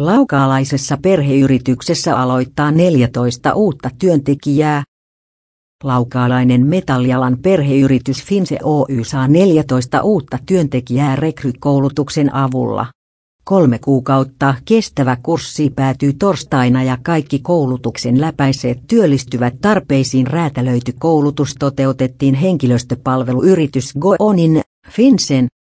Laukaalaisessa perheyrityksessä aloittaa 14 uutta työntekijää. Laukaalainen metallialan perheyritys Finse Oy saa 14 uutta työntekijää rekrykoulutuksen avulla. 3 kuukautta kestävä kurssi päätyy torstaina ja kaikki koulutuksen läpäiseet työllistyvät tarpeisiin. Räätälöity koulutus toteutettiin henkilöstöpalveluyritys GoOnin, Finsen